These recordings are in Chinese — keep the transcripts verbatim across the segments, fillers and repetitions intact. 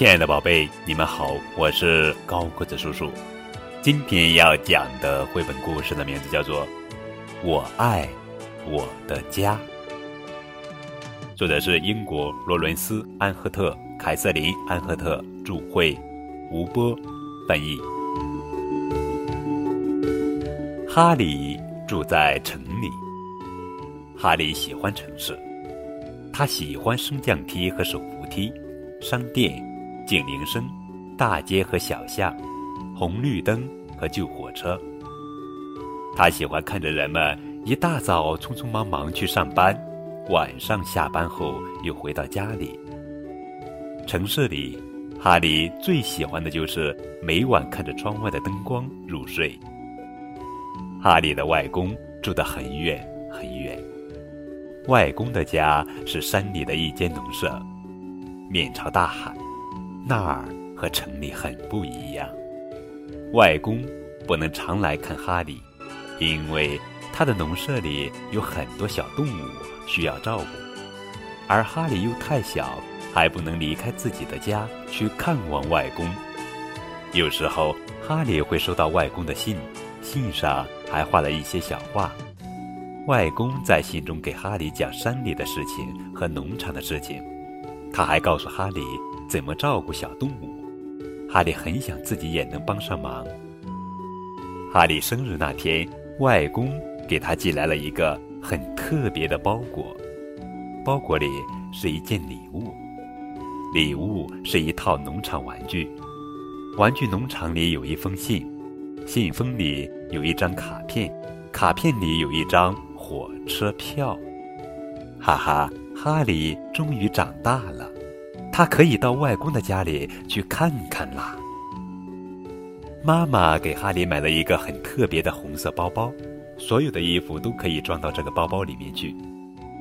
亲爱的宝贝，你们好，我是高个子叔叔。今天要讲的绘本故事的名字叫做《我爱我的家》，作者是英国罗伦斯·安赫特、凯瑟琳·安赫特著绘，吴波翻译。哈利住在城里，哈利喜欢城市，他喜欢升降梯和手扶梯，商店、警铃声，大街和小巷，红绿灯和旧火车。他喜欢看着人们一大早匆匆忙忙去上班，晚上下班后又回到家里。城市里，哈利最喜欢的就是每晚看着窗外的灯光入睡。哈利的外公住得很远很远，外公的家是山里的一间农舍，面朝大海，那儿和城里很不一样。外公不能常来看哈利，因为他的农舍里有很多小动物需要照顾，而哈利又太小，还不能离开自己的家去看望外公。有时候哈利会收到外公的信，信上还画了一些小画。外公在信中给哈利讲山里的事情和农场的事情，他还告诉哈利怎么照顾小动物。哈利很想自己也能帮上忙。哈利生日那天，外公给他寄来了一个很特别的包裹，包裹里是一件礼物，礼物是一套农场玩具，玩具农场里有一封信，信封里有一张卡片，卡片里有一张火车票。哈哈，哈利终于长大了，他可以到外公的家里去看看啦。妈妈给哈利买了一个很特别的红色包包，所有的衣服都可以装到这个包包里面去。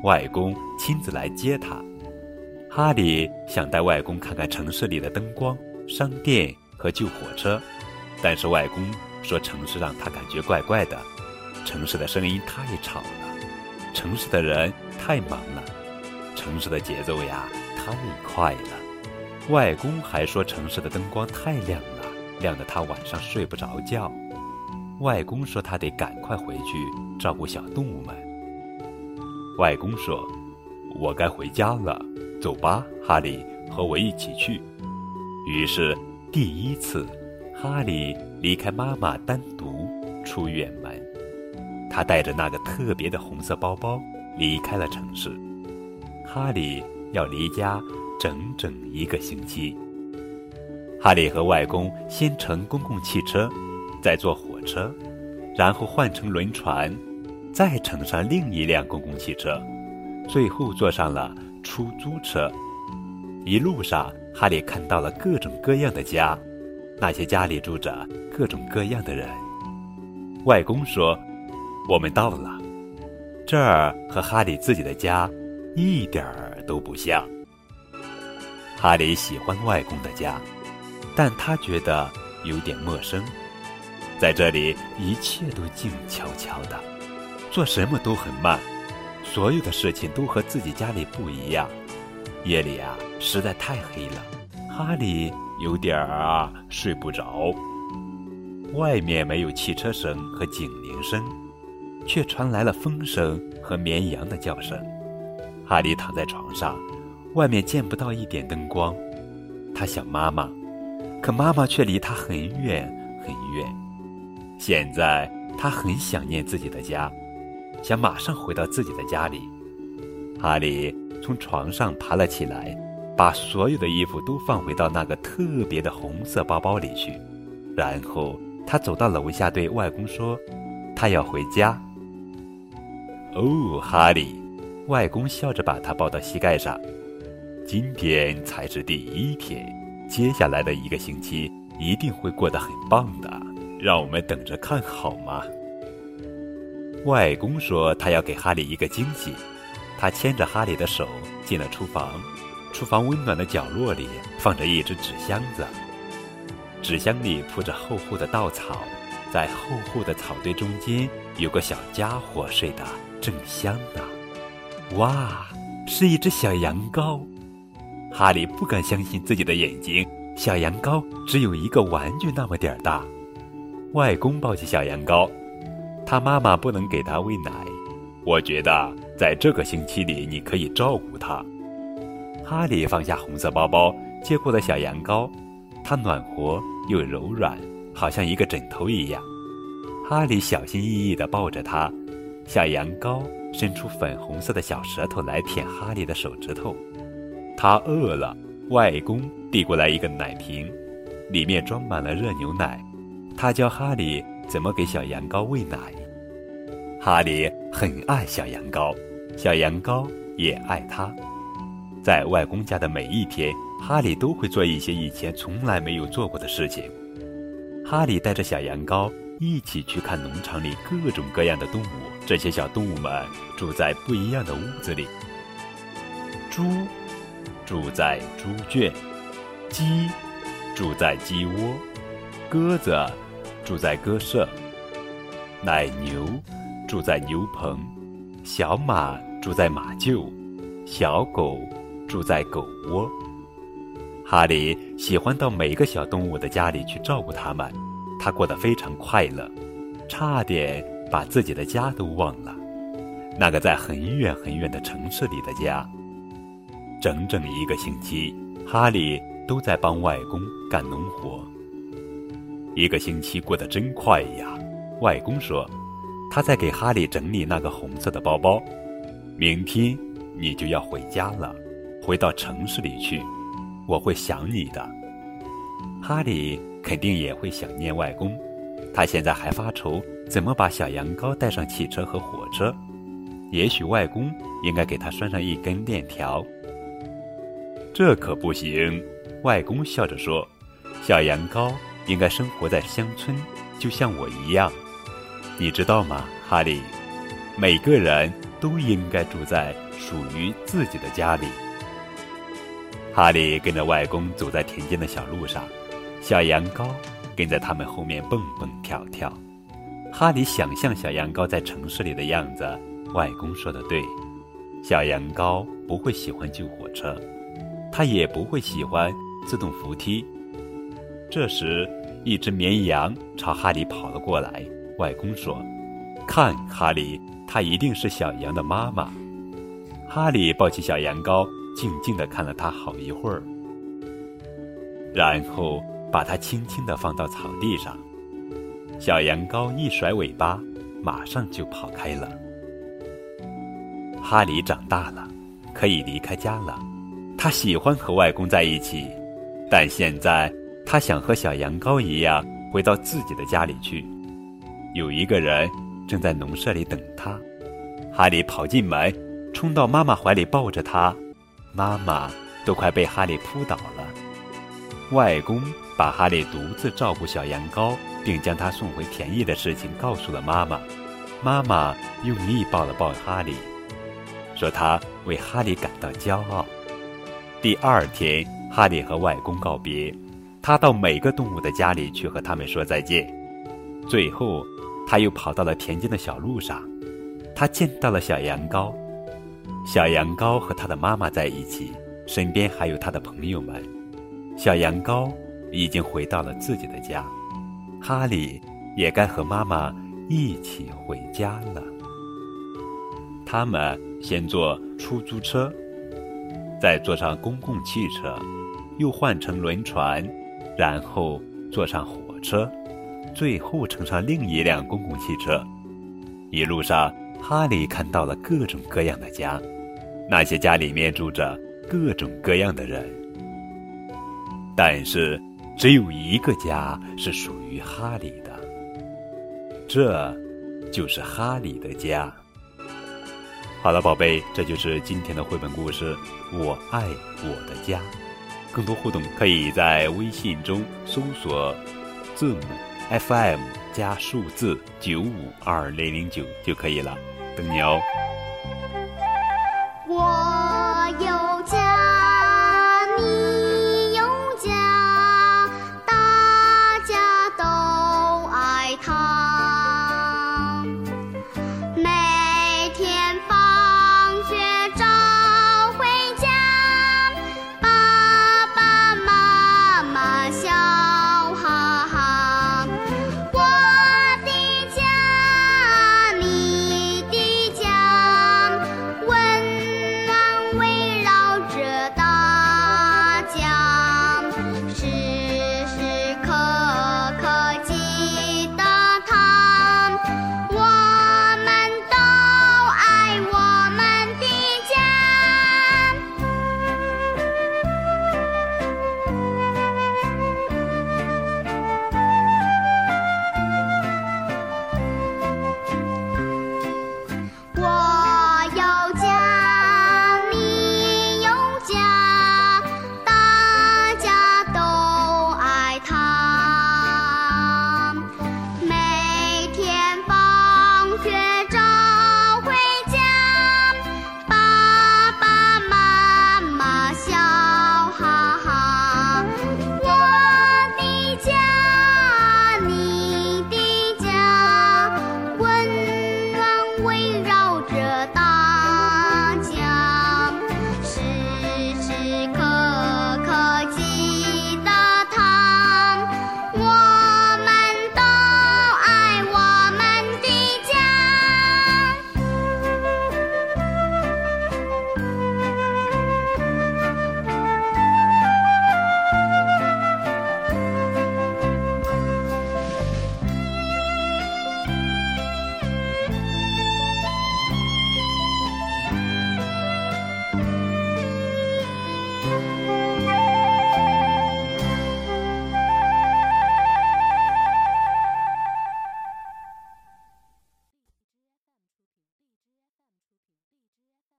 外公亲自来接他，哈利想带外公看看城市里的灯光、商店和旧火车，但是外公说城市让他感觉怪怪的，城市的声音太吵了，城市的人太忙了，城市的节奏呀太快了。外公还说城市的灯光太亮了，亮得他晚上睡不着觉。外公说他得赶快回去照顾小动物们。外公说：“我该回家了，走吧，哈利，和我一起去。”于是第一次，哈利离开妈妈单独出远门，他带着那个特别的红色包包离开了城市。哈利要离家整整一个星期。哈利和外公先乘公共汽车，再坐火车，然后换乘轮船，再乘上另一辆公共汽车，最后坐上了出租车。一路上，哈利看到了各种各样的家，那些家里住着各种各样的人。外公说：“我们到了，这儿和哈利自己的家一点儿都不像。”哈利喜欢外公的家，但他觉得有点陌生。在这里，一切都静悄悄的，做什么都很慢，所有的事情都和自己家里不一样。夜里啊，实在太黑了，哈利有点儿啊睡不着。外面没有汽车声和警铃声，却传来了风声和绵羊的叫声。哈利躺在床上，外面见不到一点灯光。他想妈妈，可妈妈却离他很远很远。现在他很想念自己的家，想马上回到自己的家里。哈利从床上爬了起来，把所有的衣服都放回到那个特别的红色包包里去。然后他走到楼下，对外公说：“他要回家。”哦，哈利！外公笑着把他抱到膝盖上。今天才是第一天，接下来的一个星期一定会过得很棒的，让我们等着看好吗？外公说他要给哈利一个惊喜，他牵着哈利的手进了厨房，厨房温暖的角落里放着一只纸箱子，纸箱里铺着厚厚的稻草，在厚厚的草堆中间有个小家伙睡得正香呢。哇，是一只小羊羔！哈利不敢相信自己的眼睛，小羊羔只有一个玩具那么点儿大。外公抱起小羊羔，他妈妈不能给他喂奶，我觉得在这个星期里你可以照顾他。哈利放下红色包包，接过了小羊羔，它暖和又柔软，好像一个枕头一样。哈利小心翼翼地抱着它，小羊羔伸出粉红色的小舌头来舔哈利的手指头。它饿了，外公递过来一个奶瓶，里面装满了热牛奶。他教哈利怎么给小羊羔喂奶。哈利很爱小羊羔，小羊羔也爱他。在外公家的每一天，哈利都会做一些以前从来没有做过的事情。哈利带着小羊羔一起去看农场里各种各样的动物，这些小动物们住在不一样的屋子里。猪住在猪圈，鸡住在鸡窝，鸽子住在鸽舍，奶牛住在牛棚，小马住在马厩，小狗住在狗窝。哈利喜欢到每个小动物的家里去照顾它们，他过得非常快乐，差点把自己的家都忘了，那个在很远很远的城市里的家。整整一个星期，哈利都在帮外公干农活。一个星期过得真快呀，外公说，他在给哈利整理那个红色的包包。明天你就要回家了，回到城市里去，我会想你的。哈利肯定也会想念外公，他现在还发愁怎么把小羊羔带上汽车和火车，也许外公应该给他拴上一根链条。这可不行，外公笑着说，小羊羔应该生活在乡村，就像我一样。你知道吗，哈利，每个人都应该住在属于自己的家里。哈利跟着外公走在田间的小路上，小羊羔跟在他们后面蹦蹦跳跳。哈利想象小羊羔在城市里的样子，外公说的对，小羊羔不会喜欢旧火车，它也不会喜欢自动扶梯。这时，一只绵羊朝哈利跑了过来。外公说：“看，哈利，它一定是小羊的妈妈。”哈利抱起小羊羔，静静地看了它好一会儿，然后把它轻轻地放到草地上。小羊羔一甩尾巴，马上就跑开了。哈利长大了，可以离开家了。他喜欢和外公在一起，但现在他想和小羊羔一样回到自己的家里去。有一个人正在农舍里等他。哈利跑进门，冲到妈妈怀里抱着他，妈妈都快被哈利扑倒了。外公把哈利独自照顾小羊羔并将他送回田野的事情告诉了妈妈。妈妈用力抱了抱哈利，说他为哈利感到骄傲。第二天，哈利和外公告别，他到每个动物的家里去和他们说再见。最后他又跑到了田间的小路上，他见到了小羊羔，小羊羔和他的妈妈在一起，身边还有他的朋友们。小羊羔已经回到了自己的家，哈利也该和妈妈一起回家了。他们先坐出租车，再坐上公共汽车，又换乘轮船，然后坐上火车，最后乘上另一辆公共汽车。一路上，哈利看到了各种各样的家，那些家里面住着各种各样的人。但是，只有一个家是属于哈利的，这就是哈利的家。好了，宝贝，这就是今天的绘本故事《我爱我的家》。更多互动可以在微信中搜索字母 F M 加数字九五二零零九就可以了，等你哦。